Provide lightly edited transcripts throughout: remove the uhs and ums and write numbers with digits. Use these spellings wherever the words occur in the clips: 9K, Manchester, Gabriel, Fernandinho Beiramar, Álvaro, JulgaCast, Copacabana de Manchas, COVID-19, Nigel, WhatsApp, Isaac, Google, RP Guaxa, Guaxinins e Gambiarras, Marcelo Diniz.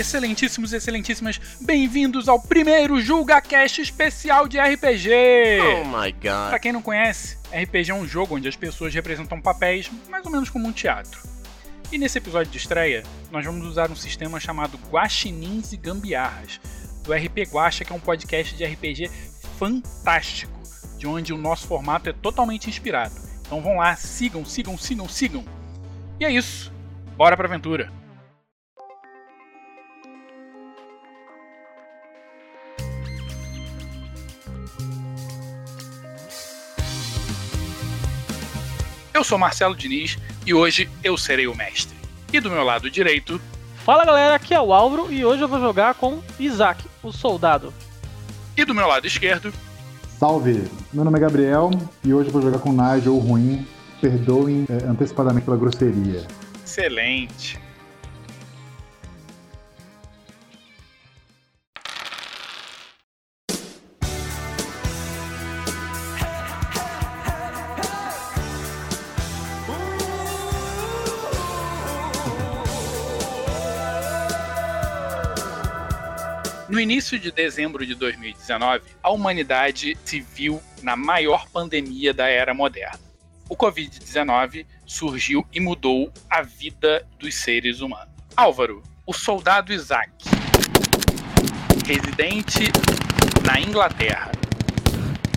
Excelentíssimos e excelentíssimas, bem-vindos ao primeiro JulgaCast especial de RPG! Oh my god! Pra quem não conhece, RPG é um jogo onde as pessoas representam papéis mais ou menos como um teatro. E nesse episódio de estreia, nós vamos usar um sistema chamado Guaxinins e Gambiarras, do RP Guaxa, que é um podcast de RPG fantástico, de onde o nosso formato é totalmente inspirado. Então vão lá, sigam! E é isso, bora pra aventura! Eu sou Marcelo Diniz e hoje eu serei o mestre. E do meu lado direito... Fala galera, aqui é o Álvaro e hoje eu vou jogar com Isaac, o soldado. E do meu lado esquerdo... Salve, meu nome é Gabriel e hoje eu vou jogar com Nigel, o ruim. Perdoem antecipadamente pela grosseria. Excelente. No início de dezembro de 2019, a humanidade se viu na maior pandemia da era moderna. O COVID-19 surgiu e mudou a vida dos seres humanos. Álvaro, o soldado Isaac, residente na Inglaterra.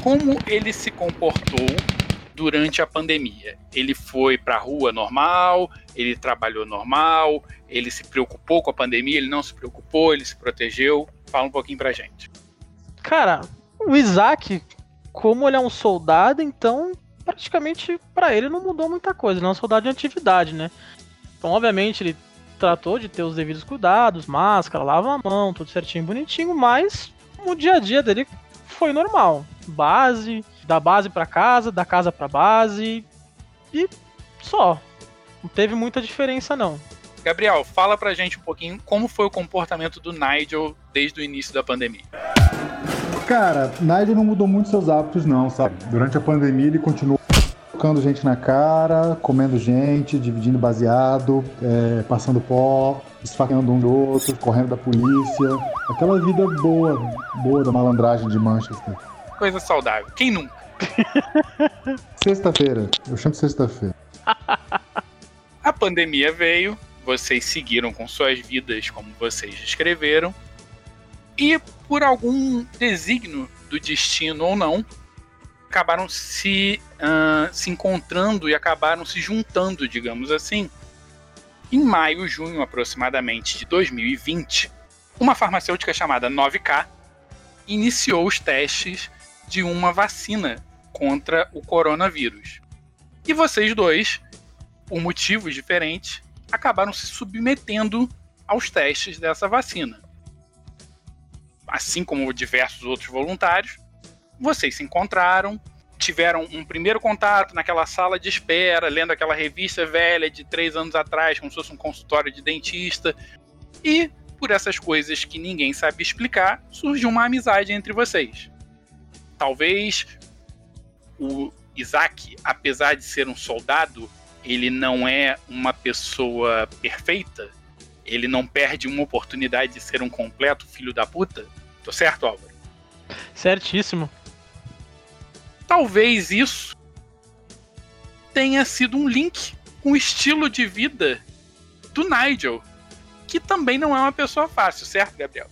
Como ele se comportou durante a pandemia? Ele foi para a rua normal, ele trabalhou normal, ele se preocupou com a pandemia, ele não se preocupou, ele se protegeu. Fala um pouquinho pra gente. Cara, o Isaac, como ele é um soldado, então praticamente pra ele não mudou muita coisa. Ele é um soldado de atividade, né? Então, obviamente, ele tratou de ter os devidos cuidados, máscara, lava a mão, tudo certinho, bonitinho, mas o dia a dia dele foi normal. Base, da base pra casa, da casa pra base e só. Não teve muita diferença, não. Gabriel, fala pra gente um pouquinho como foi o comportamento do Nigel desde o início da pandemia. Cara, Nigel não mudou muito seus hábitos não, sabe? Durante a pandemia ele continuou tocando gente na cara, comendo gente, dividindo baseado, passando pó, esfaqueando um do outro, correndo da polícia. Aquela vida boa da malandragem de Manchester. Coisa saudável, quem nunca? Sexta-feira, eu chamo de sexta-feira. A pandemia veio. Vocês seguiram com suas vidas como vocês descreveram. E por algum desígnio do destino ou não, acabaram se encontrando e acabaram se juntando, digamos assim. Em maio, junho aproximadamente de 2020, uma farmacêutica chamada 9K iniciou os testes de uma vacina contra o coronavírus. E vocês dois, por motivos diferentes, acabaram se submetendo aos testes dessa vacina. Assim como diversos outros voluntários, vocês se encontraram, tiveram um primeiro contato naquela sala de espera, lendo aquela revista velha de 3 anos atrás, como se fosse um consultório de dentista, e, por essas coisas que ninguém sabe explicar, surgiu uma amizade entre vocês. Talvez o Isaac, apesar de ser um soldado, ele não é uma pessoa perfeita, ele não perde uma oportunidade de ser um completo filho da puta. Tô certo, Álvaro? Certíssimo. Talvez isso tenha sido um link com o estilo de vida do Nigel, que também não é uma pessoa fácil, certo, Gabriel?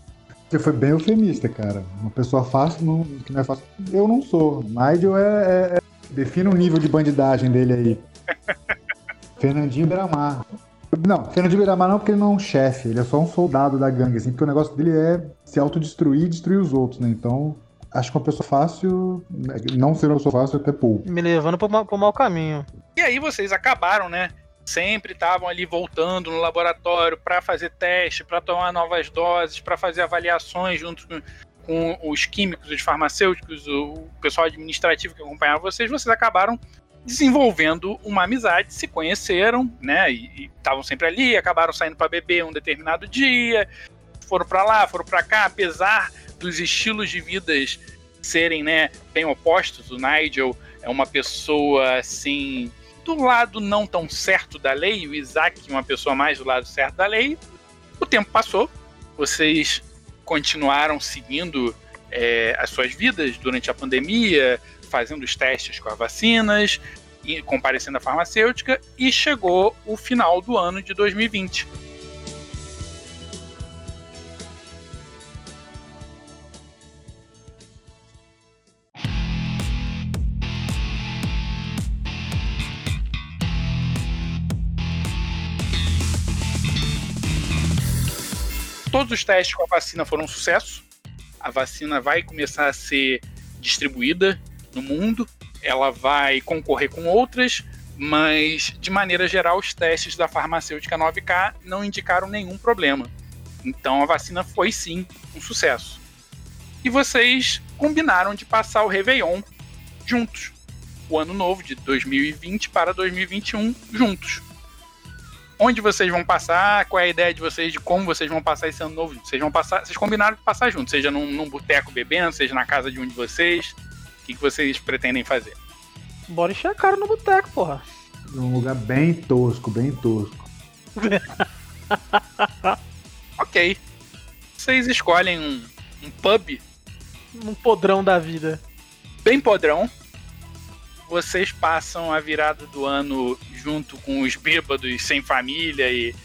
Você foi bem eufemista, cara. Uma pessoa fácil não é fácil. Eu não sou. Nigel é... Defina o nível de bandidagem dele aí. Fernandinho Beiramar. Não, Fernandinho Beiramar não, porque ele não é um chefe, ele é só um soldado da gangue, assim, porque o negócio dele é se autodestruir e destruir os outros, né? Então, acho que uma pessoa fácil, não ser uma pessoa fácil, até pouco. Me levando pro mau caminho. E aí vocês acabaram, né? Sempre estavam ali voltando no laboratório pra fazer teste, pra tomar novas doses, pra fazer avaliações junto com os químicos, os farmacêuticos, o pessoal administrativo que acompanhava vocês. Vocês acabaram desenvolvendo uma amizade, se conheceram, né, e estavam sempre ali, acabaram saindo para beber um determinado dia, foram para lá, foram para cá, apesar dos estilos de vidas serem, né, bem opostos. O Nigel é uma pessoa, assim, do lado não tão certo da lei, o Isaac é uma pessoa mais do lado certo da lei. O tempo passou, vocês continuaram seguindo as suas vidas durante a pandemia, fazendo os testes com as vacinas, e comparecendo à farmacêutica, e chegou o final do ano de 2020. Todos os testes com a vacina foram um sucesso. A vacina vai começar a ser distribuída no mundo. Ela vai concorrer com outras, mas, de maneira geral, os testes da farmacêutica 9K não indicaram nenhum problema. Então, a vacina foi, sim, um sucesso. E vocês combinaram de passar o Réveillon juntos. O ano novo, de 2020 para 2021, juntos. Onde vocês vão passar, qual é a ideia de vocês, de como vocês vão passar esse ano novo? Vocês combinaram de passar juntos, seja num boteco bebendo, seja na casa de um de vocês. O que vocês pretendem fazer? Bora encher a cara no boteco, porra. Num lugar bem tosco, bem tosco. Ok. Vocês escolhem um pub. Um podrão da vida. Bem podrão. Vocês passam a virada do ano junto com os bêbados sem família e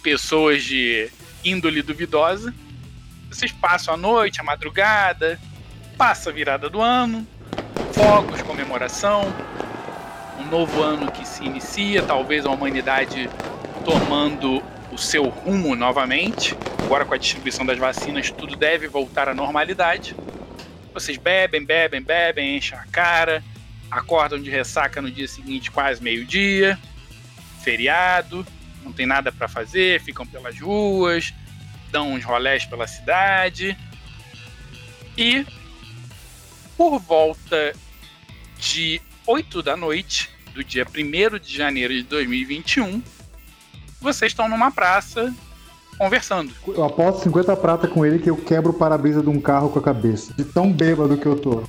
pessoas de índole duvidosa. Vocês passam a noite, a madrugada, passa a virada do ano, fogos, comemoração, um novo ano que se inicia, talvez a humanidade tomando o seu rumo novamente. Agora, com a distribuição das vacinas, tudo deve voltar à normalidade. Vocês bebem, enchem a cara, acordam de ressaca no dia seguinte, quase meio-dia, feriado, não tem nada pra fazer, ficam pelas ruas, dão uns rolés pela cidade. E, por volta de 8 da noite, do dia 1º de janeiro de 2021, vocês estão numa praça conversando. Eu aposto 50 prata com ele que eu quebro o para-brisa de um carro com a cabeça. De tão bêbado que eu tô.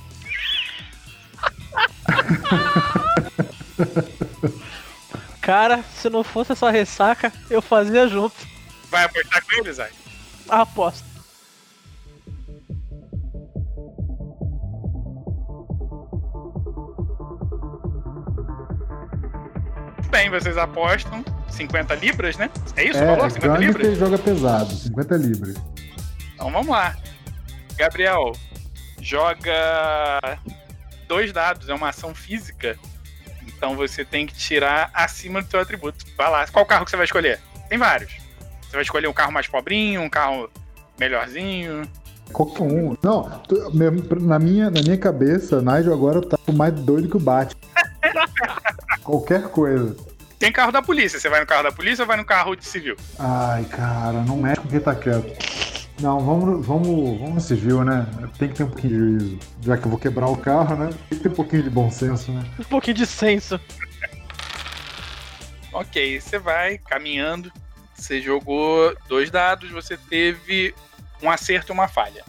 Cara, se não fosse essa ressaca, eu fazia junto. Vai apostar com ele, Isaac? Aposto. Bem, vocês apostam 50 libras, né? É isso o valor? 50 libras? Ele joga pesado, 50 libras. Então vamos lá. Gabriel, joga 2 dados, é uma ação física. Então você tem que tirar acima do seu atributo. Vai lá, qual carro que você vai escolher? Tem vários. Você vai escolher um carro mais pobrinho, um carro melhorzinho. Qualquer um. Não, na minha cabeça, Nigel agora tá mais doido que o Batman. Qualquer coisa. Tem carro da polícia, você vai no carro da polícia ou vai no carro de civil? Ai, cara, não mexe com quem tá quieto. Não, vamos no civil, né? Tem que ter um pouquinho de juízo. Já que eu vou quebrar o carro, né? Tem que ter um pouquinho de bom senso, né? Um pouquinho de senso. Ok, você vai caminhando. Você jogou 2 dados, você teve um acerto e uma falha.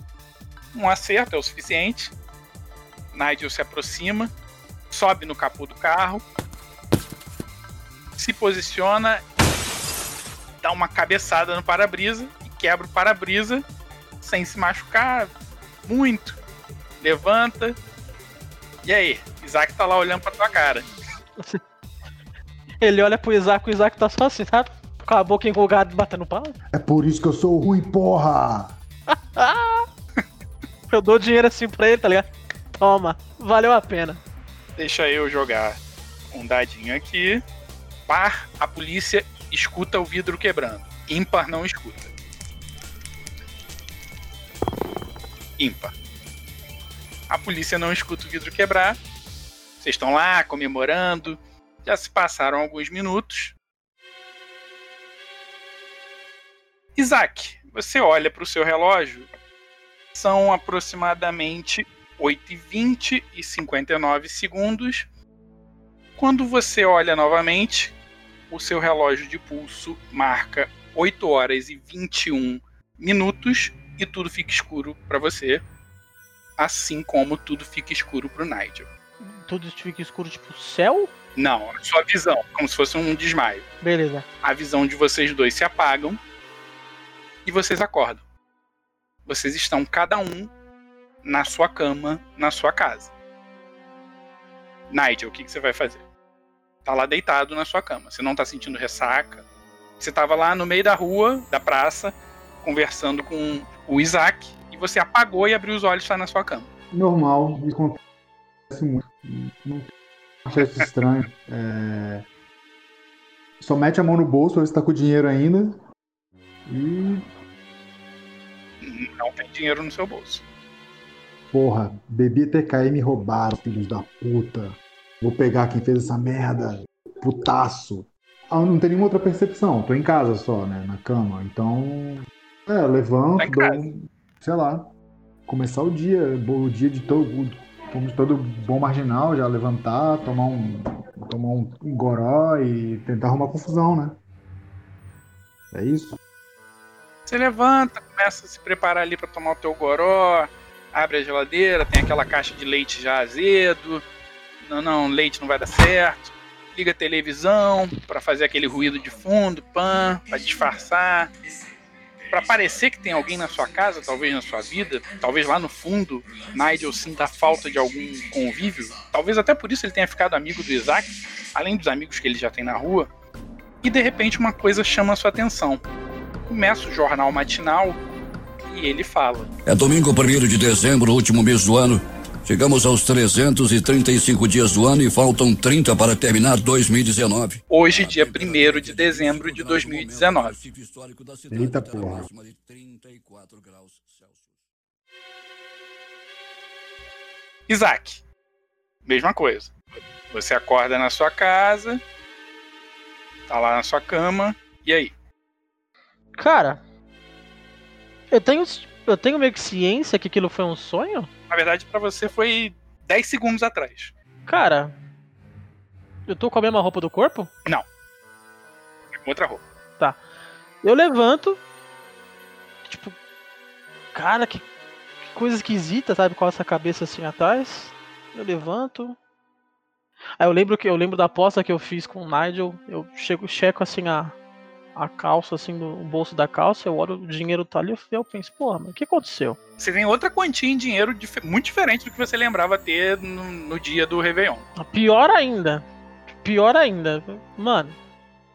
Um acerto é o suficiente. Nigel se aproxima, sobe no capô do carro, se posiciona, dá uma cabeçada no para-brisa e quebra o para-brisa sem se machucar muito. Levanta. E aí? Isaac tá lá olhando pra tua cara. Ele olha pro Isaac, o Isaac tá só assim, sabe? Com a boca enrugada e batendo pau. É por isso que eu sou ruim, porra! Eu dou dinheiro assim pra ele, tá ligado? Toma, valeu a pena. Deixa eu jogar um dadinho aqui. Par, a polícia escuta o vidro quebrando. Ímpar, não escuta. Ímpar. A polícia não escuta o vidro quebrar. Vocês estão lá comemorando. Já se passaram alguns minutos. Isaac, você olha para o seu relógio. São aproximadamente 8h20 e 59 segundos. Quando você olha novamente, o seu relógio de pulso marca 8 horas e 21 minutos e tudo fica escuro para você, assim como tudo fica escuro para o Nigel. Tudo fica escuro tipo céu? Não, a sua visão, como se fosse um desmaio. Beleza. A visão de vocês dois se apagam e vocês acordam. Vocês estão cada um na sua cama, na sua casa. Nigel, o que você vai fazer? Tá lá deitado na sua cama. Você não tá sentindo ressaca. Você tava lá no meio da rua, da praça, conversando com o Isaac, e você apagou e abriu os olhos e tá na sua cama. Normal, me acontece muito. Não achei isso estranho. Só mete a mão no bolso, ver se tá com dinheiro ainda. E... não tem dinheiro no seu bolso. Porra, bebi TK e me roubaram, filhos da puta. Vou pegar quem fez essa merda. Putaço. Ah, não tem nenhuma outra percepção. Tô em casa só, né? Na cama. Então, levanto, tá em casa. Sei lá. Começar o dia. O dia de todo bom marginal. Já levantar, tomar um goró e tentar arrumar confusão, né? É isso. Você levanta, começa a se preparar ali pra tomar o teu goró. Abre a geladeira, tem aquela caixa de leite já azedo. Não, leite não vai dar certo. Liga a televisão pra fazer aquele ruído de fundo, pra disfarçar. Pra parecer que tem alguém na sua casa, talvez na sua vida, talvez lá no fundo, Nigel sinta falta de algum convívio. Talvez até por isso ele tenha ficado amigo do Isaac, além dos amigos que ele já tem na rua. E de repente uma coisa chama a sua atenção. Começa o jornal matinal e ele fala. É domingo 1º de dezembro, último mês do ano. Chegamos aos 335 dias do ano e faltam 30 para terminar 2019. Hoje, dia 1º de dezembro de 2019. Eita porra. Isaac, mesma coisa. Você acorda na sua casa, tá lá na sua cama, e aí? Cara, eu tenho meio que ciência que aquilo foi um sonho? Na verdade, pra você foi 10 segundos atrás. Cara, eu tô com a mesma roupa do corpo? Não. Com outra roupa. Tá. Eu levanto, tipo, cara, que coisa esquisita, sabe? Com essa cabeça assim atrás. Eu levanto. Aí eu lembro da aposta que eu fiz com o Nigel. Eu checo assim a calça, assim, o bolso da calça, eu olho, o dinheiro tá ali, eu penso, porra, mas o que aconteceu? Você tem outra quantia em dinheiro muito diferente do que você lembrava ter no dia do Réveillon. Pior ainda. Mano,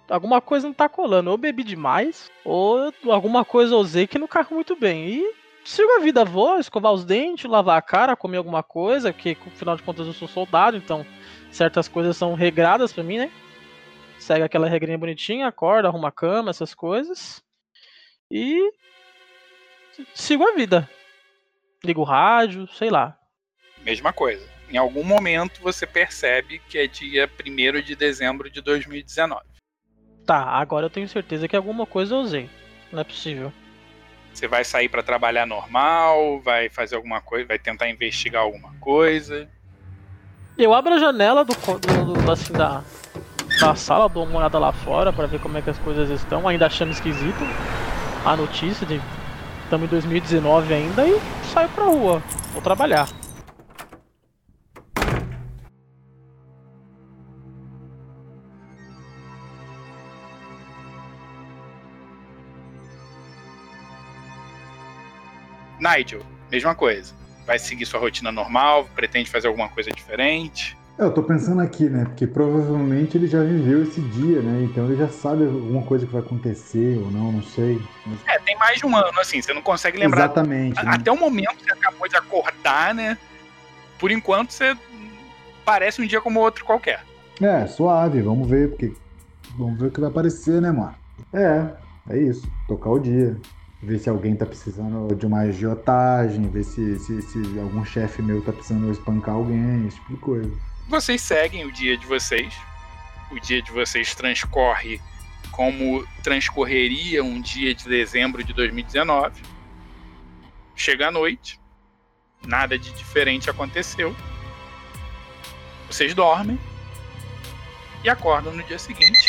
alguma coisa não tá colando. Ou bebi demais, ou alguma coisa eu usei que não caiu muito bem. E sigo a vida, vou escovar os dentes, lavar a cara, comer alguma coisa, porque, afinal de contas, eu sou soldado, então certas coisas são regradas pra mim, né? Segue aquela regrinha bonitinha, acorda, arruma a cama, essas coisas. E sigo a vida. Ligo o rádio, sei lá. Mesma coisa. Em algum momento você percebe que é dia 1º de dezembro de 2019. Tá, agora eu tenho certeza que alguma coisa eu usei. Não é possível. Você vai sair pra trabalhar normal, vai fazer alguma coisa, vai tentar investigar alguma coisa. Eu abro a janela assim, da sala, dou uma olhada lá fora pra ver como é que as coisas estão, ainda achando esquisito a notícia de estamos em 2019 ainda, e saio pra rua, vou trabalhar. Nigel, mesma coisa, vai seguir sua rotina normal, pretende fazer alguma coisa diferente? Eu tô pensando aqui, né? Porque provavelmente ele já viveu esse dia, né? Então ele já sabe alguma coisa que vai acontecer ou não sei. Mas... tem mais de um ano, assim, você não consegue lembrar. Exatamente. Né? Até o momento que você acabou de acordar, né? Por enquanto você parece um dia como outro qualquer. Suave, vamos ver o que vai aparecer, né, mano? É isso, tocar o dia. Ver se alguém tá precisando de uma agiotagem, ver se algum chefe meu tá precisando espancar alguém, esse tipo de coisa. Vocês seguem o dia de vocês. O dia de vocês transcorre como transcorreria um dia de dezembro de 2019. Chega a noite. Nada de diferente aconteceu. Vocês dormem. E acordam no dia seguinte.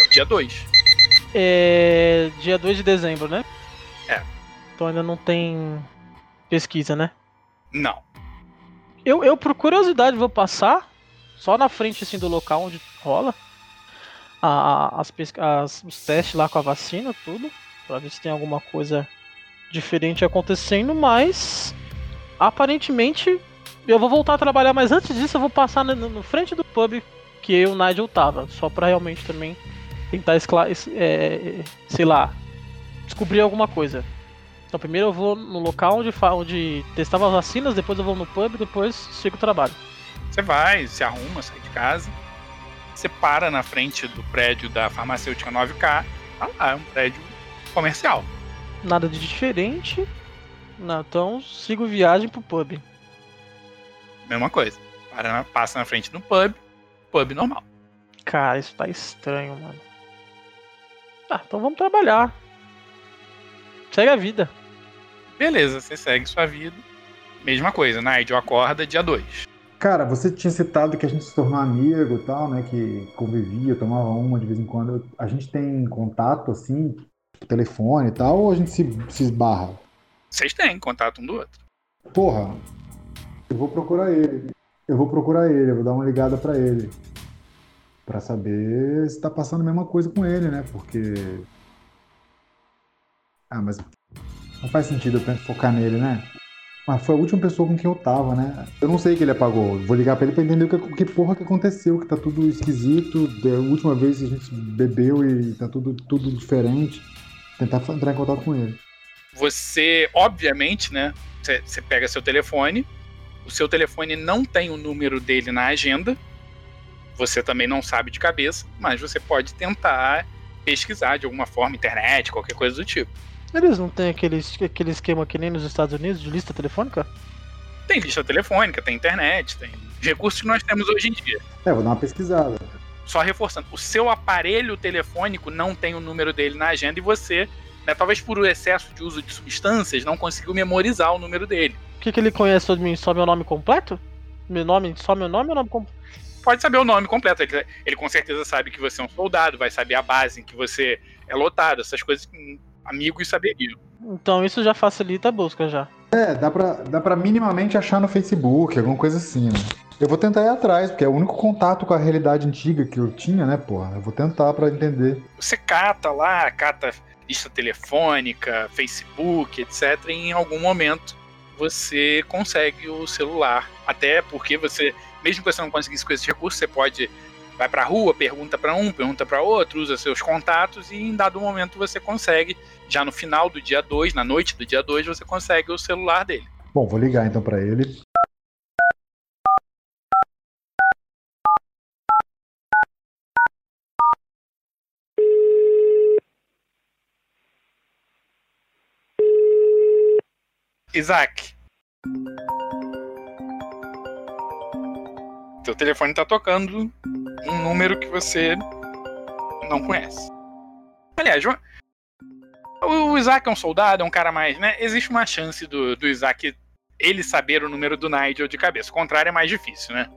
É o dia 2. É... dia 2 de dezembro, né? Então ainda não tem pesquisa, né? Não. Eu, por curiosidade, vou passar só na frente assim, do local onde rola os testes lá com a vacina, tudo. para ver se tem alguma coisa diferente acontecendo, mas aparentemente eu vou voltar a trabalhar, mas antes disso eu vou passar no frente do pub que eu e o Nigel tava, só para realmente também tentar descobrir alguma coisa. Então primeiro eu vou no local onde testava as vacinas, depois eu vou no pub, depois sigo o trabalho. Você vai, se arruma, sai de casa, você para na frente do prédio da farmacêutica 9K, tá lá, é um prédio comercial. Nada de diferente, não, então sigo viagem pro pub. Mesma coisa, passa na frente do pub normal. Cara, isso tá estranho, mano. Tá, então vamos trabalhar. Segue a vida. Beleza, você segue sua vida. Mesma coisa, Nigel acorda dia 2. Cara, você tinha citado que a gente se tornou amigo e tal, né? Que convivia, tomava uma de vez em quando. A gente tem contato, assim, telefone e tal, ou a gente se esbarra? Vocês têm contato um do outro. Porra, eu vou procurar ele, eu vou dar uma ligada pra ele. Pra saber se tá passando a mesma coisa com ele, né? Porque... Ah, mas não faz sentido eu focar nele, né? Mas foi a última pessoa com quem eu tava, né? Eu não sei que ele apagou. Vou ligar pra ele pra entender o que porra que aconteceu, que tá tudo esquisito. Da última vez que a gente bebeu e tá tudo diferente. Tentar entrar em contato com ele. Você, obviamente, né? Você pega seu telefone. O seu telefone não tem o número dele na agenda. Você também não sabe de cabeça, mas você pode tentar pesquisar de alguma forma, internet, qualquer coisa do tipo. Eles não têm aquele esquema que nem nos Estados Unidos de lista telefônica? Tem lista telefônica, tem internet, tem recursos que nós temos hoje em dia. É, vou dar uma pesquisada. Só reforçando, o seu aparelho telefônico não tem o número dele na agenda e você, né, talvez por o excesso de uso de substâncias, não conseguiu memorizar o número dele. O que ele conhece sobre mim? Só meu nome completo? Meu nome completo? Pode saber o nome completo. Ele com certeza sabe que você é um soldado, vai saber a base em que você é lotado, essas coisas que... Amigo e saberia. Então isso já facilita a busca já. É, dá pra minimamente achar no Facebook, alguma coisa assim, né? Eu vou tentar ir atrás, porque é o único contato com a realidade antiga que eu tinha, né, porra? Eu vou tentar pra entender. Você cata lista telefônica, Facebook, etc. E em algum momento você consegue o celular. Até porque você, mesmo que você não conseguisse com esse recurso, você pode... Vai pra rua, pergunta pra um, pergunta pra outro, usa seus contatos e em dado momento você consegue, já no final do dia 2, na noite do dia 2, você consegue o celular dele. Bom, vou ligar então pra ele. Isaac. Teu telefone tá tocando... um número que você não conhece. Aliás, o Isaac é um soldado, é um cara mais, né? Existe uma chance do Isaac ele saber o número do Nigel de cabeça. O contrário é mais difícil, né?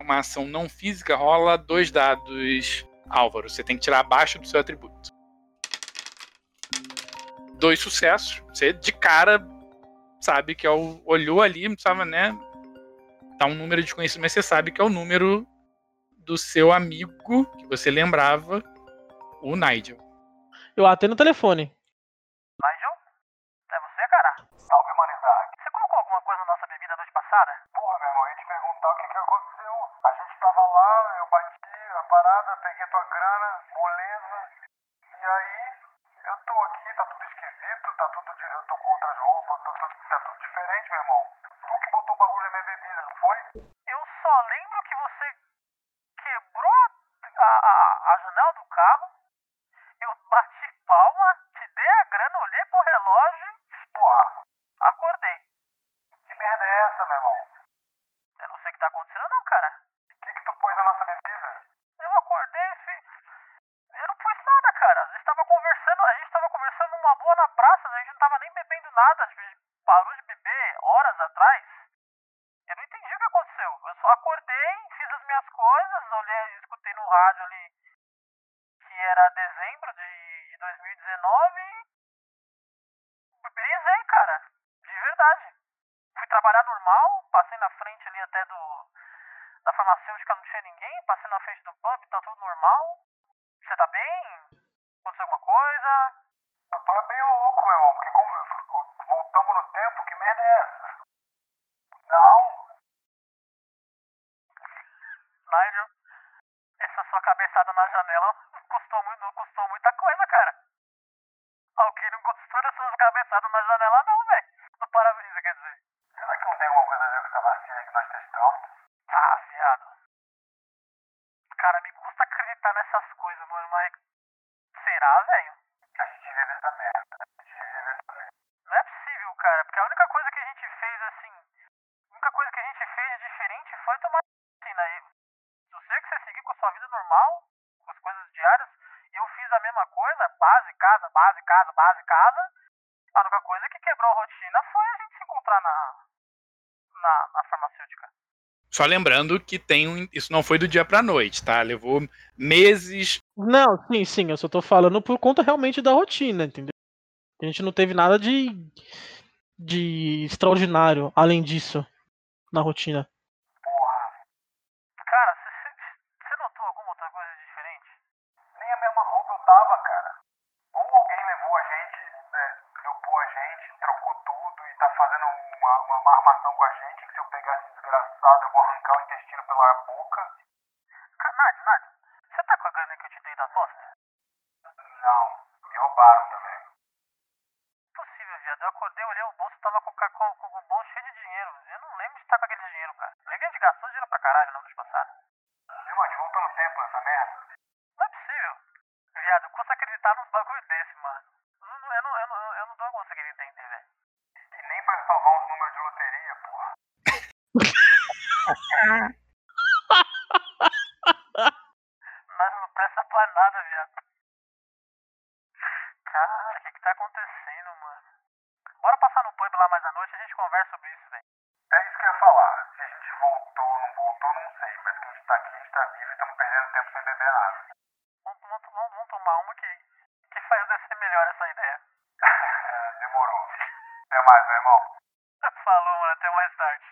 Uma ação não física rola 2 dados, Álvaro. Você tem que tirar abaixo do seu atributo. 2 sucessos. Você de cara sabe que é o... Olhou ali, não precisava, né? Tá um número desconhecido, mas você sabe que é o número... do seu amigo, que você lembrava, o Nigel. Eu atendo o telefone. Nigel? É você, cara? Salve, mano, Isaac. Você colocou alguma coisa na nossa bebida noite passada? Porra, meu irmão, eu ia te perguntar o que aconteceu. A gente tava lá, eu bati a parada, peguei a tua grana, moleza. E aí, eu tô aqui, tá tudo esquisito, eu tô com outras roupas, tá tudo diferente, meu irmão. Tu que botou o bagulho na minha bebida, não foi? Eu só lembro que você... quebrou a janela do carro, eu bati palma, te dei a grana, olhei pro relógio, porra, acordei. Que merda é essa, meu irmão? Eu não sei o que tá acontecendo não, cara. O que tu pôs na nossa bebida? Eu acordei, filho. Eu não pus nada, cara. A gente tava conversando numa boa na praça, a gente não tava nem bebendo nada, a gente parou de beber horas atrás. Eu não entendi o que aconteceu. Eu só acordei, fiz as minhas coisas, escutei no rádio ali que era dezembro de 2019 e brisei, cara. De verdade. Fui trabalhar normal, passei na frente ali até da farmacêutica, não tinha ninguém, passei na frente do pub, tá tudo normal. Você tá bem? Aconteceu alguma coisa? Eu tô bem louco, meu irmão, porque como voltamos no tempo, que merda é essa? Não. Nigel, essa sua cabeçada na janela custou muita coisa, cara. Alguém não costura suas cabeçadas na janela não, velho. No para-brisa, quer dizer. Será que não tem alguma coisa a ver com essa vacina que nós testamos? Ah, viado. Cara, me custa acreditar nessas coisas, mano, mas... Será, velho? A gente vive essa merda. Não é possível, cara, porque a única coisa que a gente fez, assim... A única coisa que a gente fez de diferente foi tomar vacina. E, eu sei que você seguir com a sua vida normal, com as coisas diárias, eu fiz a mesma coisa, base, casa. A única coisa que quebrou a rotina foi a gente se encontrar na farmacêutica. Só lembrando que isso não foi do dia pra noite, tá? Levou meses... Não, sim, eu só tô falando por conta realmente da rotina, entendeu? A gente não teve nada de extraordinário, além disso, na rotina. Porra. Cara, você notou alguma outra coisa diferente? Nem a mesma roupa eu tava, cara. Ou alguém levou a gente, né, dopou a gente, trocou tudo e tá fazendo uma armação com a gente que se eu pegar esse desgraçado eu vou arrancar o intestino pela boca. Nádio, você tá com a grana que eu te dei da aposta? Não, me roubaram também. Impossível, viado. Eu acordei, olhei o bolso, tava com o bolso cheio de dinheiro. Eu não lembro de estar com aquele dinheiro, cara. Lembro que a gente gastou dinheiro pra caralho no ano passado. Meu, mano, voltou no tempo nessa merda. Não é possível. Viado, custa acreditar nos bagulhos desse, mano. Eu não tô conseguindo entender, velho. E nem pra salvar uns números de loteria, porra. Nós não presta pra nada, viado. Cara, o que tá acontecendo, mano? Bora passar no pub lá mais à noite e a gente conversa sobre isso, velho. É isso que eu ia falar. Se a gente voltou ou não voltou, não sei. Mas que a gente tá aqui, a gente tá vivo e estamos perdendo tempo sem beber nada. Vamos tomar uma que faz descer melhor essa ideia. Demorou. Até mais, meu irmão. Falou, mano. Até mais tarde.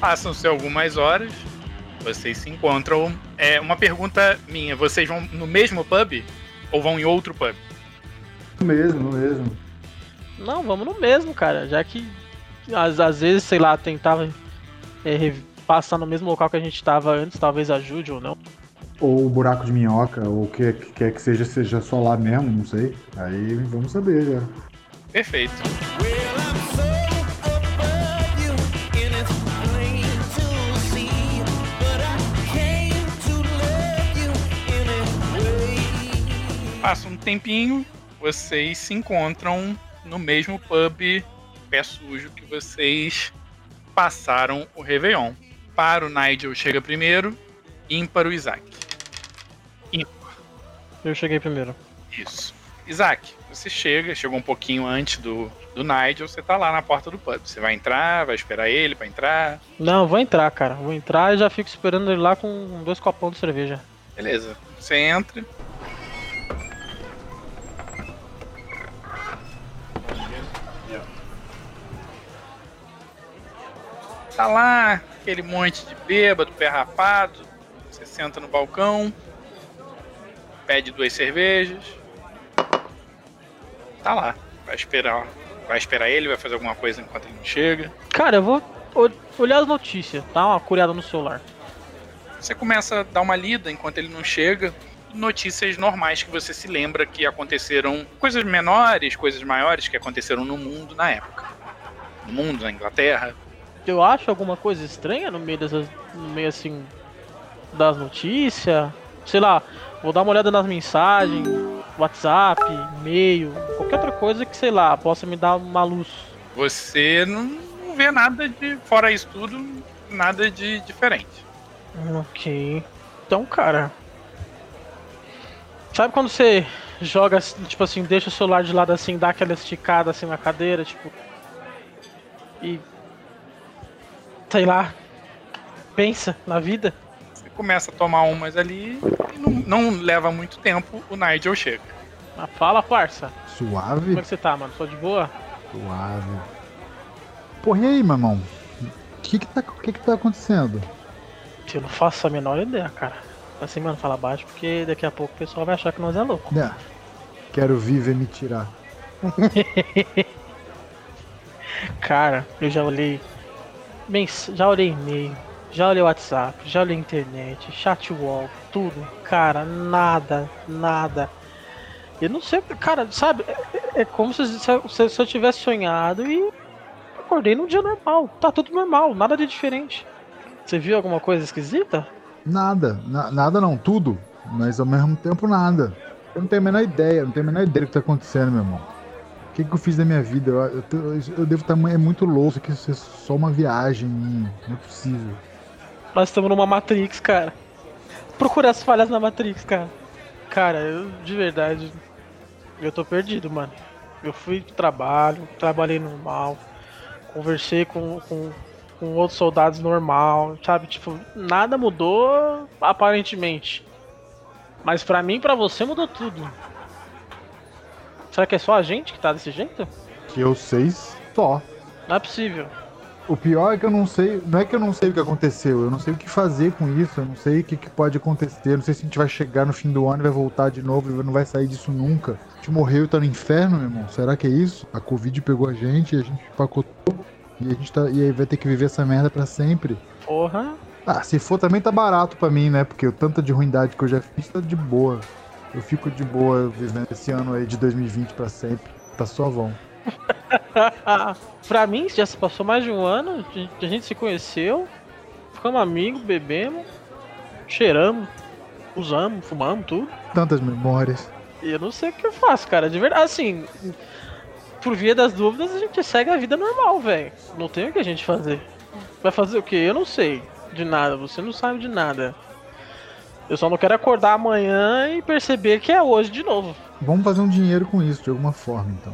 Passam-se algumas horas, vocês se encontram. É uma pergunta minha, vocês vão no mesmo pub ou vão em outro pub? No mesmo. Não, vamos no mesmo, cara, já que às vezes, sei lá, tentar passar no mesmo local que a gente tava antes, talvez ajude ou não. Ou o buraco de minhoca, ou o que quer que seja só lá mesmo, não sei. Aí vamos saber já. Perfeito. Passa um tempinho, vocês se encontram no mesmo pub pé sujo que vocês passaram o Réveillon. Para o Nigel chega primeiro, ímpar o Isaac. Ímpar. Eu cheguei primeiro. Isso. Isaac, você chegou um pouquinho antes do Nigel, você tá lá na porta do pub. Você vai entrar, vai esperar ele pra entrar? Não, vou entrar, cara. Vou entrar e já fico esperando ele lá com 2 copão de cerveja. Beleza, você entra... Tá lá, aquele monte de bêbado, pé rapado. Você senta no balcão, pede 2 cervejas. Tá lá, vai esperar ele, vai fazer alguma coisa enquanto ele não chega. Cara, eu vou olhar as notícias, tá? Uma curiada no celular. Você começa a dar uma lida enquanto ele não chega. Notícias normais que você se lembra que aconteceram, coisas menores, coisas maiores que aconteceram no mundo na época. No mundo, na Inglaterra. Eu acho alguma coisa estranha no meio assim das notícias. Sei lá, vou dar uma olhada nas mensagens, WhatsApp, e-mail, qualquer outra coisa que, sei lá, possa me dar uma luz. Você não vê nada de, fora isso tudo, nada de diferente. Ok. Então, cara, sabe quando você joga, tipo assim, deixa o celular de lado assim, dá aquela esticada assim na cadeira, tipo, e... sei lá, pensa na vida. Você começa a tomar umas ali e não leva muito tempo, o Nigel chega. Mas fala, parça. Suave? Como é que você tá, mano? Só de boa? Suave. Porra, e aí, mamão? O que tá acontecendo? Eu não faço a menor ideia, cara. Assim, mano, fala baixo, porque daqui a pouco o pessoal vai achar que nós é louco. É. Quero viver me tirar. Cara, eu já olhei... Já olhei e-mail, já olhei WhatsApp, já olhei internet, chatwall, tudo. Cara, nada. Eu não sei, cara, sabe? É como se eu tivesse sonhado e acordei num dia normal. Tá tudo normal, nada de diferente. Você viu alguma coisa esquisita? Nada não, tudo. Mas ao mesmo tempo nada. Eu não tenho a menor ideia, do que tá acontecendo, meu irmão. O que eu fiz da minha vida? Eu devo estar muito louco, que isso é só uma viagem, não é possível. Nós estamos numa Matrix, cara. Procura as falhas na Matrix, cara. Cara, eu de verdade, eu tô perdido, mano. Eu fui pro trabalho, trabalhei normal, conversei com outros soldados normal, sabe? Tipo, nada mudou, aparentemente. Mas pra mim, pra você, mudou tudo. Será que é só a gente que tá desse jeito? Que eu sei só. Não é possível. O pior é que eu não sei, não é que eu não sei o que aconteceu, eu não sei o que fazer com isso, eu não sei o que pode acontecer, eu não sei se a gente vai chegar no fim do ano e vai voltar de novo, não vai sair disso nunca. A gente morreu e tá no inferno, meu irmão, será que é isso? A Covid pegou a gente empacotou e, aí vai ter que viver essa merda pra sempre. Porra. Ah, se for também tá barato pra mim, né, porque o tanto de ruindade que eu já fiz tá de boa. Eu fico de boa vivendo esse ano aí de 2020 pra sempre. Tá só bom. Pra mim, já se passou mais de um ano. A gente se conheceu. Ficamos amigos, bebemos. Cheiramos. Usamos, fumamos, tudo. Tantas memórias. E eu não sei o que eu faço, cara. De verdade, assim... Por via das dúvidas, a gente segue a vida normal, velho. Não tem o que a gente fazer. Vai fazer o quê? Eu não sei de nada. Você não sabe de nada. Eu só não quero acordar amanhã e perceber que é hoje de novo. Vamos fazer um dinheiro com isso, de alguma forma, então.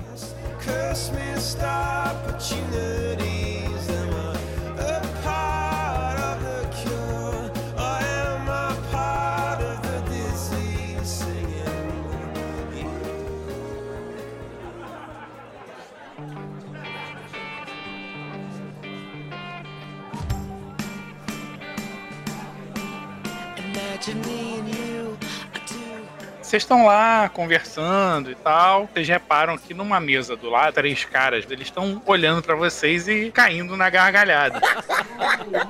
Vocês estão lá conversando e tal, vocês reparam que numa mesa do lado, 3 caras, eles estão olhando pra vocês e caindo na gargalhada.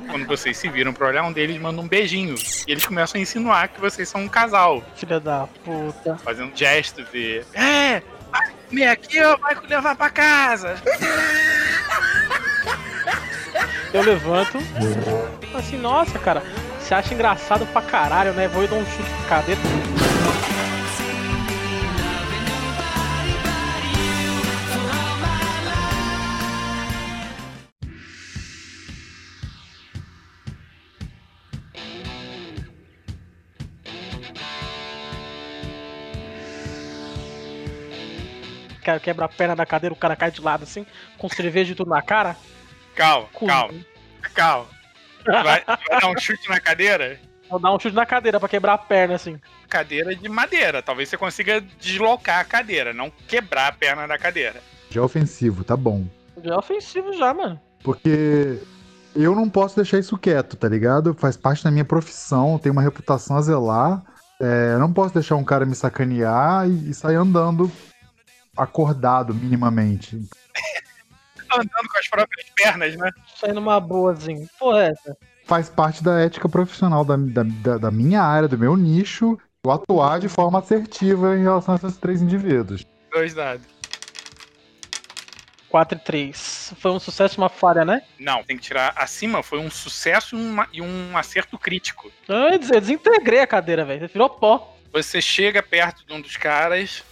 Quando vocês se viram pra olhar, um deles manda um beijinho e eles começam a insinuar que vocês são um casal. Filha da puta. Fazendo gestos e... É, vai comer aqui ou vai levar pra casa? Eu levanto, assim, nossa, cara, você acha engraçado pra caralho, né? Vou e dou um chute de cadeira. Cara, quebra a perna da cadeira, o cara cai de lado assim, com cerveja e tudo na cara. Calma. Vai dar um chute na cadeira? Vou dar um chute na cadeira pra quebrar a perna, assim. Cadeira de madeira, talvez você consiga deslocar a cadeira, não quebrar a perna da cadeira. Já é ofensivo, tá bom. Já é ofensivo já, mano. Porque eu não posso deixar isso quieto, tá ligado? Faz parte da minha profissão, tenho uma reputação a zelar. Eu não posso deixar um cara me sacanear e sair andando acordado, minimamente. Andando com as próprias pernas, né? Saindo uma boazinha. Porra, essa. Faz parte da ética profissional da minha área, do meu nicho, eu atuar de forma assertiva em relação a esses 3 indivíduos. 2 dados. 4 e 3. Foi um sucesso e uma falha, né? Não, tem que tirar acima. Foi um sucesso e um acerto crítico. Eu desintegrei a cadeira, velho. Você tirou pó. Você chega perto de um dos caras,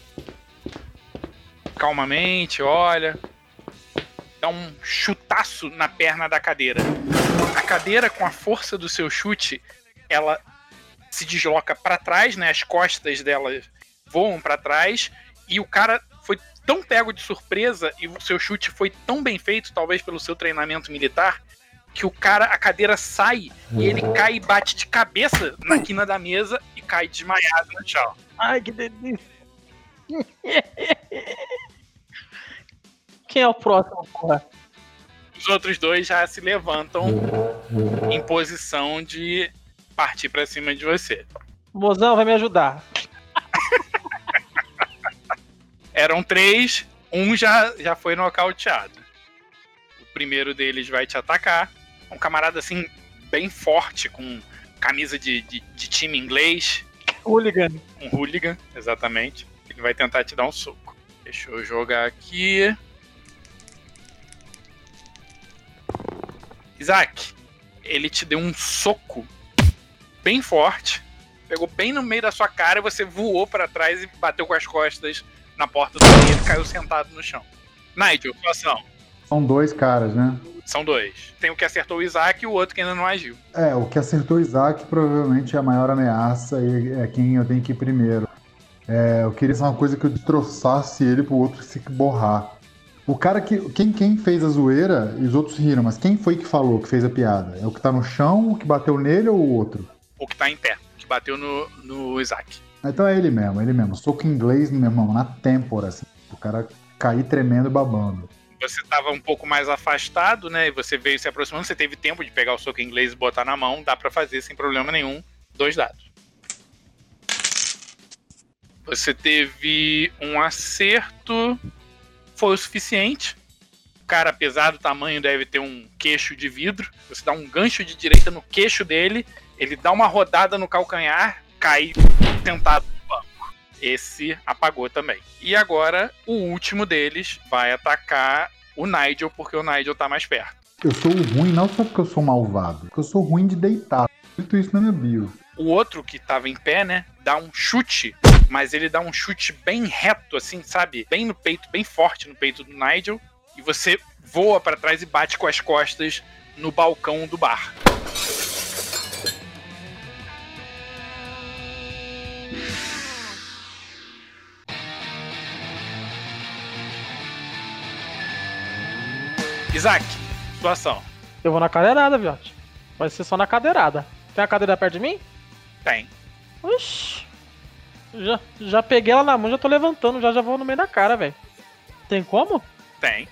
calmamente, olha... Dá um chutaço na perna da cadeira. A cadeira, com a força do seu chute, ela se desloca pra trás, né? As costas dela voam pra trás. E o cara foi tão pego de surpresa e o seu chute foi tão bem feito, talvez pelo seu treinamento militar, que a cadeira sai e ele cai e bate de cabeça na quina da mesa e cai desmaiado no chão. Ai, que delícia. Quem é o próximo, porra? Os outros dois já se levantam em posição de partir pra cima de você. Mozão, vai me ajudar. Eram três, um já foi nocauteado. O primeiro deles vai te atacar. Um camarada assim, bem forte, com camisa de time inglês. Hooligan. Um hooligan, exatamente. Ele vai tentar te dar um soco. Deixa eu jogar aqui. Isaac, ele te deu um soco bem forte. Pegou bem no meio da sua cara e você voou pra trás e bateu com as costas na porta do banheiro e caiu sentado no chão. Nigel, que ação? São dois caras, né? São dois. Tem o que acertou o Isaac e o outro que ainda não agiu. É, o que acertou o Isaac provavelmente é a maior ameaça e é quem eu tenho que ir primeiro. É, eu queria ser uma coisa que eu destroçasse ele pro outro se borrar. O cara que... Quem fez a zoeira, os outros riram, mas quem foi que falou, que fez a piada? É o que tá no chão, o que bateu nele ou o outro? O que tá em pé, que bateu no Isaac. Então é ele mesmo. Soco inglês, meu irmão, na têmpora, assim. O cara cair tremendo e babando. Você tava um pouco mais afastado, né? E você veio se aproximando, você teve tempo de pegar o soco inglês e botar na mão. Dá pra fazer sem problema nenhum. 2 dados. Você teve um acerto... Foi o suficiente. O cara, apesar do tamanho, deve ter um queixo de vidro. Você dá um gancho de direita no queixo dele, ele dá uma rodada no calcanhar, cai sentado no banco. Esse apagou também. E agora, o último deles vai atacar o Nigel, porque o Nigel tá mais perto. Eu sou ruim não só porque eu sou malvado, porque eu sou ruim de deitar. Dito isso na minha bio. O outro que tava em pé, né, dá um chute... Mas ele dá um chute bem reto, assim, sabe? Bem no peito, bem forte no peito do Nigel. E você voa pra trás e bate com as costas no balcão do bar. Isaac, situação. Eu vou na cadeirada, Viotti. Vai ser só na cadeirada. Tem a cadeira perto de mim? Tem. Oxi. Já peguei ela na mão, já tô levantando, já vou no meio da cara, velho. Tem como? Tem.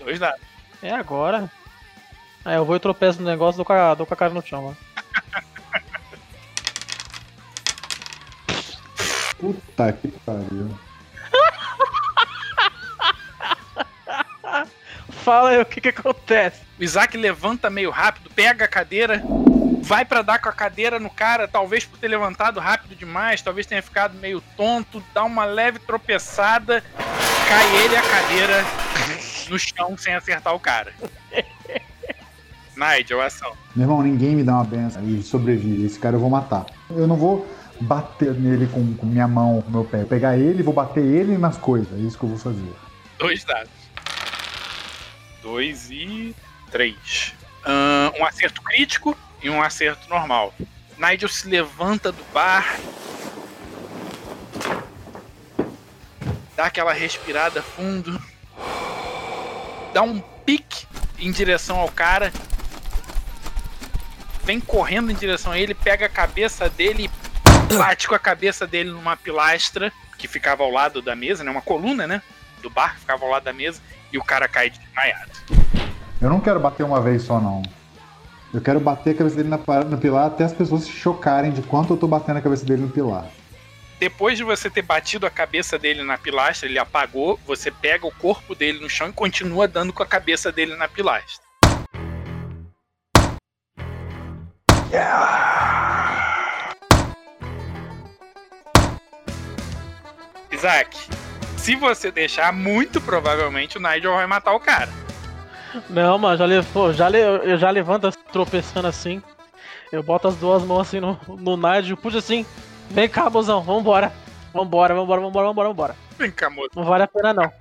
2 dados. É agora. Aí eu vou e tropeço no negócio, dou com a cara no chão, mano. Puta que pariu. Fala aí, o que acontece? O Isaac levanta meio rápido, pega a cadeira... Vai pra dar com a cadeira no cara, talvez por ter levantado rápido demais, talvez tenha ficado meio tonto, dá uma leve tropeçada, cai ele a cadeira no chão sem acertar o cara. Nigel, ação. Meu irmão, ninguém me dá uma benção e sobrevive, esse cara eu vou matar. Eu não vou bater nele com minha mão, com meu pé. Eu vou pegar ele e vou bater ele nas coisas, é isso que eu vou fazer. 2 dados. 2 e 3. Um acerto crítico e um acerto normal. Nigel se levanta do bar, dá aquela respirada fundo, dá um pique em direção ao cara, vem correndo em direção a ele, pega a cabeça dele e bate com a cabeça dele numa pilastra que ficava ao lado da mesa, né? Uma coluna, né? Do bar que ficava ao lado da mesa, e o cara cai desmaiado. Eu não quero bater uma vez só, não. Eu quero bater a cabeça dele no pilar até as pessoas se chocarem de quanto eu tô batendo a cabeça dele no pilar. Depois de você ter batido a cabeça dele na pilastra, ele apagou, você pega o corpo dele no chão e continua dando com a cabeça dele na pilastra. Yeah. Isaac, se você deixar, muito provavelmente o Nigel vai matar o cara. Não, mano, eu já levanto tropeçando assim. Eu boto as duas mãos assim no Nigel, puxo assim. Vem cá, mozão, vambora. Vem cá, mozão. Não vale a pena, não.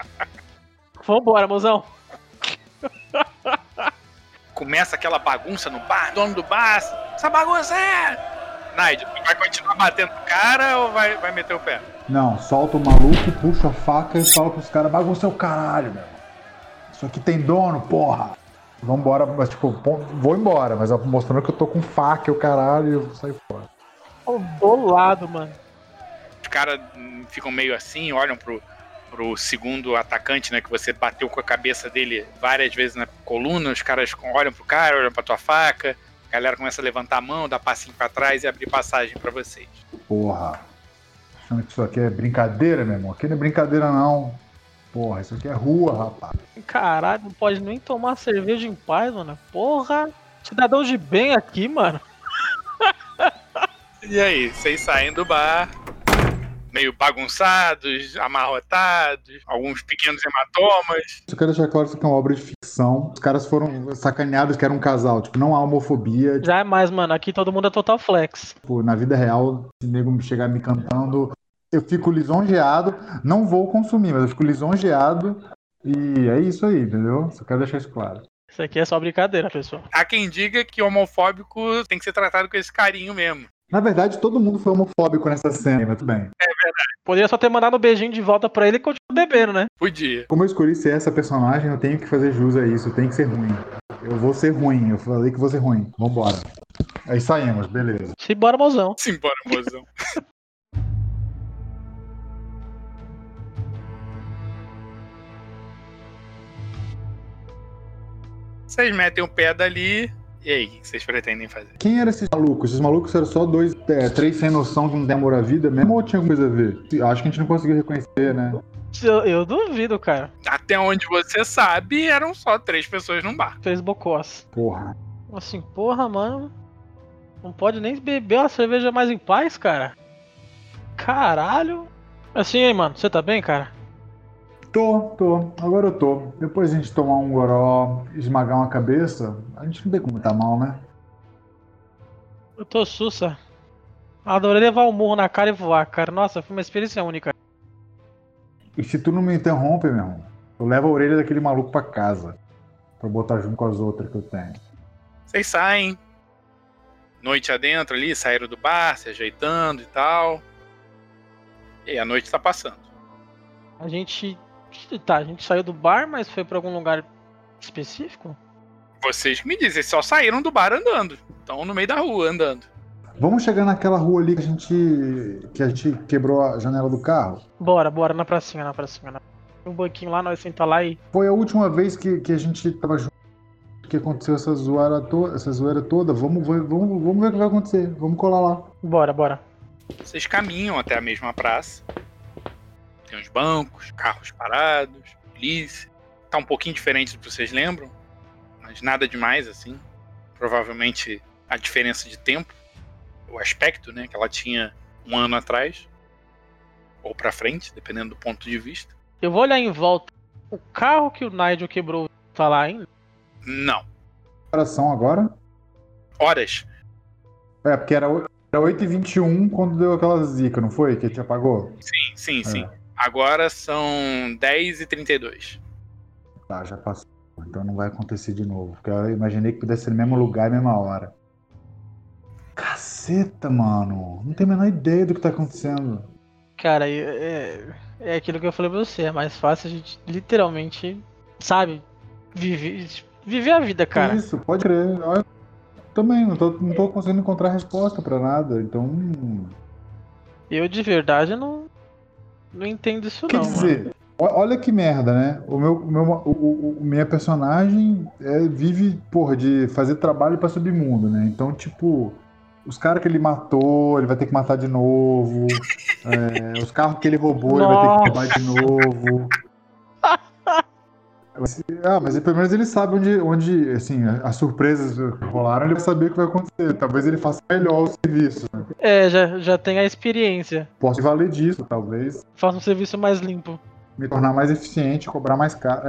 Vambora, mozão. Começa aquela bagunça no bar, dono do bar. Essa bagunça é... Nigel, vai continuar batendo o cara ou vai meter o pé? Não, solta o maluco, puxa a faca e fala pros caras, bagunça é o caralho, meu. Isso aqui tem dono, porra. Vambora, mas tipo, vou embora, mas mostrando que eu tô com faca e o caralho, eu saio fora. Bolado, mano. caras ficam meio assim, olham pro segundo atacante, né, que você bateu com a cabeça dele várias vezes na coluna, os caras olham pro cara, olham pra tua faca, a galera começa a levantar a mão, dar passinho pra trás e abrir passagem pra vocês. Porra, achando que isso aqui é brincadeira, meu irmão? Aqui não é brincadeira, não. Porra, isso aqui é rua, rapaz. Caralho, não pode nem tomar cerveja em paz, mano. Porra, cidadão de bem aqui, mano. E aí, vocês saem do bar meio bagunçados, amarrotados, alguns pequenos hematomas. Eu quero deixar claro que isso aqui é uma obra de ficção. Os caras foram sacaneados que era um casal. Tipo, não há homofobia. Tipo... Já é mais, mano. Aqui todo mundo é total flex. Tipo, na vida real, se o nego chegar me cantando, eu fico lisonjeado. Não vou consumir, mas eu fico lisonjeado. E é isso aí, entendeu? Só quero deixar isso claro. Isso aqui é só brincadeira, pessoal. Há quem diga que homofóbico tem que ser tratado com esse carinho mesmo. Na verdade, todo mundo foi homofóbico nessa cena, mas tudo bem. É verdade. Poderia só ter mandado um beijinho de volta pra ele e continuar bebendo, né? Podia. Como eu escolhi ser essa personagem, eu tenho que fazer jus a isso, eu tenho que ser ruim. Eu vou ser ruim, eu falei que vou ser ruim. Vambora. Aí saímos, beleza. Simbora, mozão. Simbora, mozão. Vocês metem o pé dali... E aí, o que vocês pretendem fazer? Quem eram esses malucos? Esses malucos eram só três sem noção que não demora a vida mesmo ou tinha alguma coisa a ver? Acho que a gente não conseguiu reconhecer, né? Eu duvido, cara. Até onde você sabe, eram só três pessoas num bar. Três bocós. Porra. Assim, porra, mano. Não pode nem beber uma cerveja mais em paz, cara. Caralho. Assim, aí, mano, você tá bem, cara? Tô. Agora eu tô. Depois a gente tomar um goró, esmagar uma cabeça, a gente não tem como tá mal, né? Eu tô sussa. Adorei levar um murro na cara e voar, cara. Nossa, foi uma experiência única. E se tu não me interrompe, meu irmão, eu levo a orelha daquele maluco pra casa. Pra botar junto com as outras que eu tenho. Vocês saem. Noite adentro ali, saíram do bar, se ajeitando e tal. E a noite tá passando. A gente saiu do bar, mas foi pra algum lugar específico? Vocês que me dizem, só saíram do bar andando. Estão no meio da rua andando. Vamos chegar naquela rua ali que a gente quebrou a janela do carro? Bora, na pracinha. Um banquinho lá, nós sentar lá e... Foi a última vez que a gente tava junto, que aconteceu essa zoeira toda. Vamos ver o que vai acontecer, vamos colar lá. Bora. Vocês caminham até a mesma praça. Tem uns bancos, carros parados, polícia. Tá um pouquinho diferente do que vocês lembram, mas nada demais, assim. Provavelmente a diferença de tempo, o aspecto, né, que ela tinha um ano atrás, ou pra frente, dependendo do ponto de vista. Eu vou olhar em volta. O carro que o Nigel quebrou tá lá ainda? Não. Que horas são agora? Horas. É, porque era 8h21 quando deu aquela zica, não foi? Que a gente apagou? Sim. Agora são 10h32. Tá, já passou. Então não vai acontecer de novo. Porque eu imaginei que pudesse ser no mesmo lugar, mesma hora. Caceta, mano. Não tenho a menor ideia do que tá acontecendo. Cara, é aquilo que eu falei pra você. É mais fácil a gente literalmente, sabe, viver a vida, cara. Isso, pode crer. Eu também não tô conseguindo encontrar resposta pra nada. Então... Eu de verdade não entendo isso não. Quer dizer, mano. Olha que merda, né? Minha personagem vive, porra, de fazer trabalho pra submundo, né? Então, tipo, os caras que ele matou, ele vai ter que matar de novo. Os carros que ele roubou, ele vai ter que roubar de novo. Mas pelo menos ele sabe onde assim, as surpresas rolaram, ele vai saber o que vai acontecer. Talvez ele faça melhor o serviço, né? Já tem a experiência. Posso valer disso, talvez. Faça um serviço mais limpo. Me tornar mais eficiente, cobrar mais caro.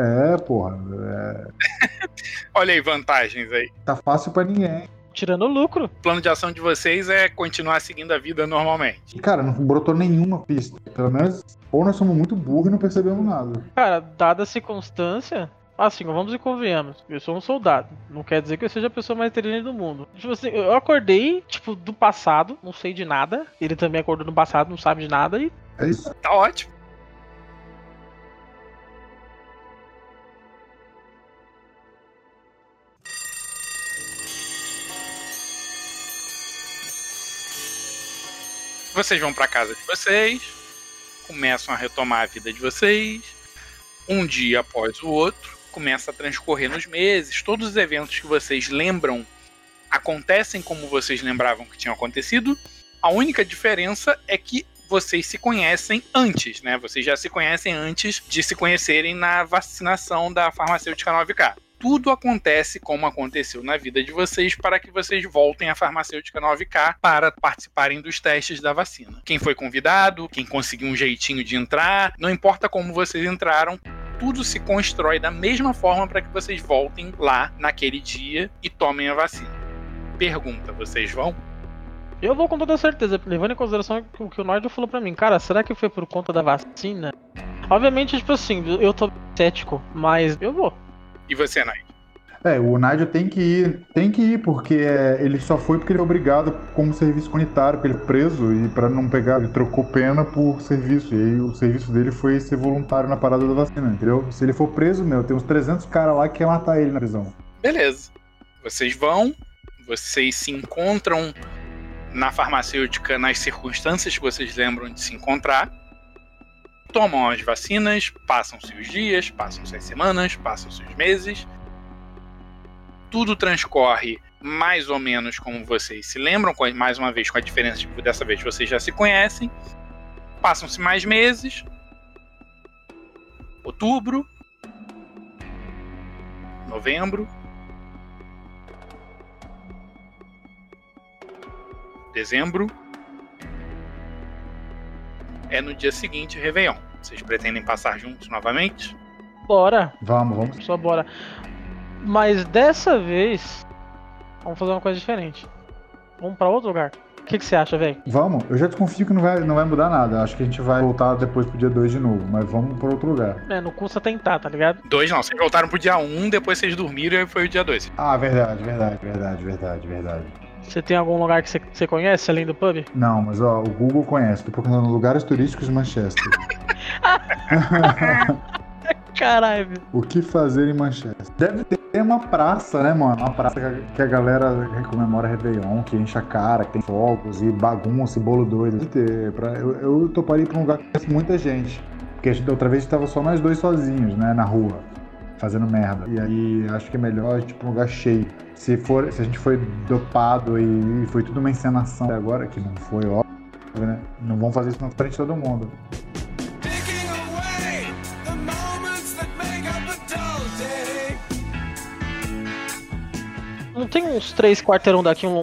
Olha aí, vantagens aí. Tá fácil pra ninguém. Tirando o lucro. O plano de ação de vocês é continuar seguindo a vida normalmente. Cara, não brotou nenhuma pista. Pelo menos, ou nós somos muito burros e não percebemos nada. Cara, dada a circunstância, assim, vamos e convenhamos. Eu sou um soldado. Não quer dizer que eu seja a pessoa mais inteligente do mundo. Tipo assim, eu acordei, tipo, do passado, não sei de nada. Ele também acordou no passado, não sabe de nada e... É isso. Tá ótimo. Vocês vão pra casa de vocês, começam a retomar a vida de vocês, um dia após o outro, começa a transcorrer nos meses, todos os eventos que vocês lembram acontecem como vocês lembravam que tinham acontecido, a única diferença é que vocês se conhecem antes, né? Vocês já se conhecem antes de se conhecerem na vacinação da farmacêutica 9K. Tudo acontece como aconteceu na vida de vocês para que vocês voltem à farmacêutica 9K para participarem dos testes da vacina. Quem foi convidado, quem conseguiu um jeitinho de entrar, não importa como vocês entraram, tudo se constrói da mesma forma para que vocês voltem lá naquele dia e tomem a vacina. Pergunta, vocês vão? Eu vou com toda certeza, levando em consideração o que o Nigel falou pra mim. Cara, será que foi por conta da vacina? Obviamente, tipo assim, eu tô cético, mas eu vou. E você, Nigel? O Nigel tem que ir, porque ele só foi porque ele é obrigado como serviço comunitário, porque ele é preso e pra não pegar, ele trocou pena por serviço, e aí o serviço dele foi ser voluntário na parada da vacina, entendeu? Se ele for preso, tem uns 300 caras lá que quer matar ele na prisão. Beleza. Vocês vão, vocês se encontram na farmacêutica nas circunstâncias que vocês lembram de se encontrar, tomam as vacinas, passam-se os dias, passam-se as semanas, passam-se os meses. Tudo transcorre mais ou menos como vocês se lembram, mais uma vez com a diferença de que dessa vez vocês já se conhecem. Passam-se mais meses. Outubro. Novembro. Dezembro. É no dia seguinte, Réveillon. Vocês pretendem passar juntos novamente? Bora. Vamos. Só bora. Mas dessa vez, vamos fazer uma coisa diferente. Vamos pra outro lugar. O que você acha, velho? Vamos. Eu já desconfio que não vai mudar nada. Acho que a gente vai voltar depois pro dia 2 de novo. Mas vamos pra outro lugar. Não custa tentar, tá ligado? 2 não. Vocês voltaram pro dia 1, depois vocês dormiram e foi o dia 2. Ah, verdade. Você tem algum lugar que você conhece além do pub? Não, mas ó, o Google conhece. Tô procurando lugares turísticos em Manchester. Caralho, velho. O que fazer em Manchester? Deve ter uma praça, né, mano? Uma praça que a galera comemora Réveillon, que enche a cara, que tem fogos e bagunça e bolo doido. Deve ter. Eu toparia pra um lugar que conhece muita gente. Porque da outra vez tava só nós dois sozinhos, né, na rua, fazendo merda. E aí acho que é melhor a gente ir pra um lugar cheio. Se a gente foi dopado e foi tudo uma encenação até agora, que não foi óbvio, né? Não vão fazer isso na frente de todo mundo. Não tem uns 3 quarteirão daqui, um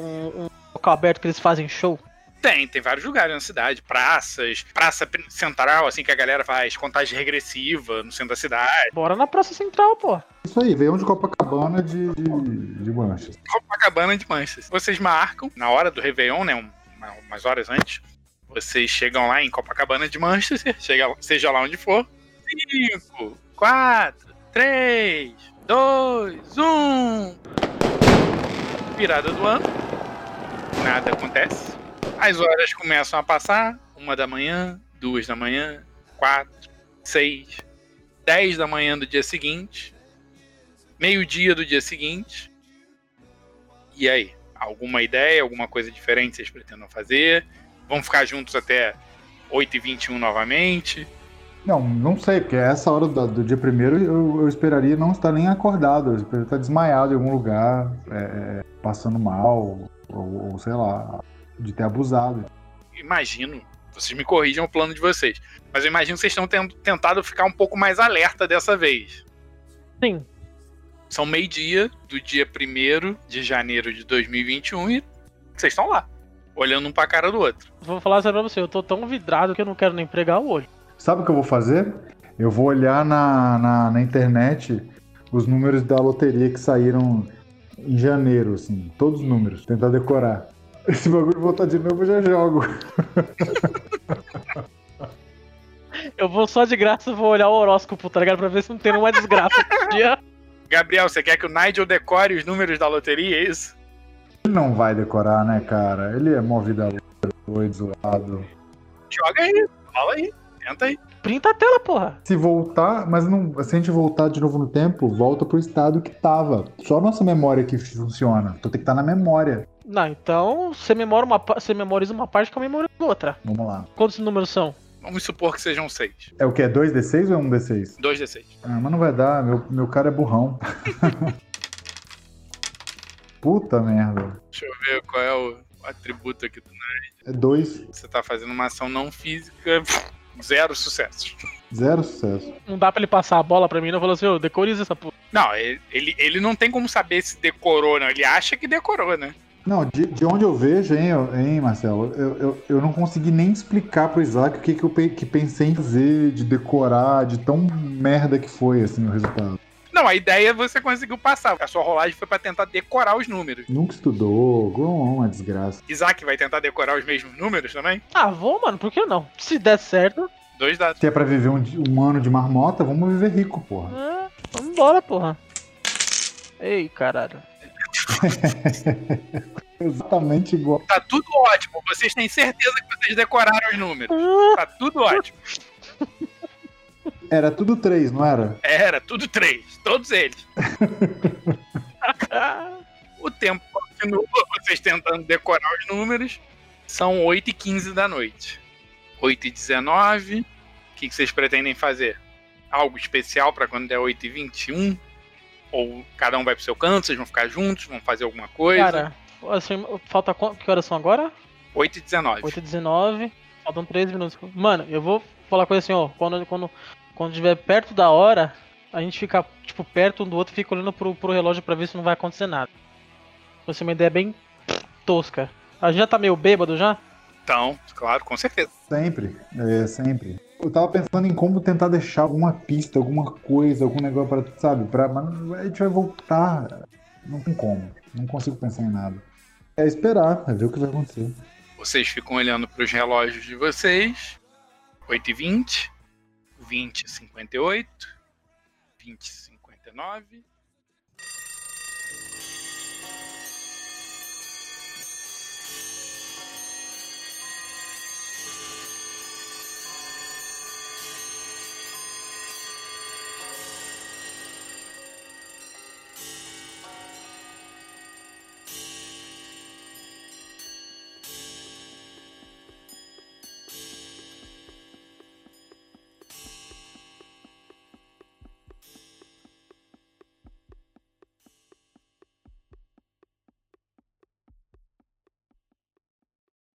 local aberto que eles fazem show? Tem vários lugares na cidade, praça central, assim, que a galera faz contagem regressiva no centro da cidade. Bora na praça central, pô. Isso aí, veio de Copacabana de Manchas. Copacabana de Manchas. Vocês marcam, na hora do Réveillon, né, umas horas antes, vocês chegam lá em Copacabana de Manchas, seja lá onde for. 5, 4, 3, 2, 1... Virada do ano, nada acontece. As horas começam a passar, 1h, 2h, 4, 6, 10h do dia seguinte, 12h do dia seguinte. E aí, alguma ideia, alguma coisa diferente vocês pretendam fazer? Vão ficar juntos até 8h21 novamente? Não sei, porque essa hora do dia primeiro eu esperaria não estar nem acordado, eu esperaria estar desmaiado em algum lugar, passando mal, ou sei lá, de ter abusado. Imagino, vocês me corrigem o plano de vocês, mas eu imagino que vocês estão tentado ficar um pouco mais alerta dessa vez. Sim. São 12h do dia 1º de janeiro de 2021 e vocês estão lá, olhando um pra cara do outro. Vou falar sério pra você, eu tô tão vidrado que eu não quero nem pregar o olho. Sabe o que eu vou fazer? Eu vou olhar na internet os números da loteria que saíram em janeiro, assim. Todos os números. Tentar decorar. Esse bagulho voltar de novo, eu já jogo. Eu vou só de graça, vou olhar o horóscopo, tá ligado? Pra ver se não tem nenhuma desgraça. Gabriel, você quer que o Nigel decore os números da loteria, é isso? Ele não vai decorar, né, cara? Ele é movido a doido, zoado. Joga aí, fala aí. Printa a tela, porra. Se voltar, mas não, se a gente voltar de novo no tempo, volta pro estado que tava. Só a nossa memória que funciona. Então tem que estar na memória. Não, então você memoriza uma parte que eu memorizo outra. Vamos lá. Quantos números são? Vamos supor que sejam 6. É o que? É 2D6 ou é 1D6? 2D6. Ah, mas não vai dar, meu cara é burrão. Puta merda. Deixa eu ver qual é o atributo aqui do Nerd. É 2. Você tá fazendo uma ação não física, 0 sucessos. 0 sucesso. Não dá pra ele passar a bola pra mim, não? Falou assim, ô, decoriza essa porra. Não, ele não tem como saber se decorou, não. Ele acha que decorou, né? Não, de onde eu vejo, hein Marcelo, eu não consegui nem explicar pro Isaac o que eu que pensei em fazer, de decorar, de tão merda que foi, assim, o resultado. Não, a ideia é você conseguiu passar. A sua rolagem foi pra tentar decorar os números. Nunca estudou, uma desgraça. Isaac vai tentar decorar os mesmos números também? Ah, vou, mano, por que não? Se der certo... 2 dados. Se é pra viver um ano de marmota, vamos viver rico, porra. É, vamos embora, porra. Ei, caralho. Exatamente igual. Tá tudo ótimo, vocês têm certeza que vocês decoraram os números. Tá tudo ótimo. Era tudo 3, não era? Era tudo 3, todos eles. O tempo continua, vocês tentando decorar os números. São 8h15 da noite. 8h19. O que vocês pretendem fazer? Algo especial pra quando der 8h21? Ou cada um vai pro seu canto, vocês vão ficar juntos, vão fazer alguma coisa? Cara, assim, falta quanto? Que horas são agora? 8h19. 8h19, faltam 13 minutos. Mano, eu vou falar coisa assim, ó, quando tiver perto da hora, a gente fica, tipo, perto um do outro e fica olhando pro relógio pra ver se não vai acontecer nada. Vai ser uma ideia bem tosca. A gente já tá meio bêbado já? Então, claro, com certeza. Sempre. Eu tava pensando em como tentar deixar alguma pista, alguma coisa, algum negócio pra tu, sabe? Mas a gente vai voltar. Não tem como. Não consigo pensar em nada. É esperar, é ver o que vai acontecer. Vocês ficam olhando pros relógios de vocês. 8h20, 20h58, 20h59...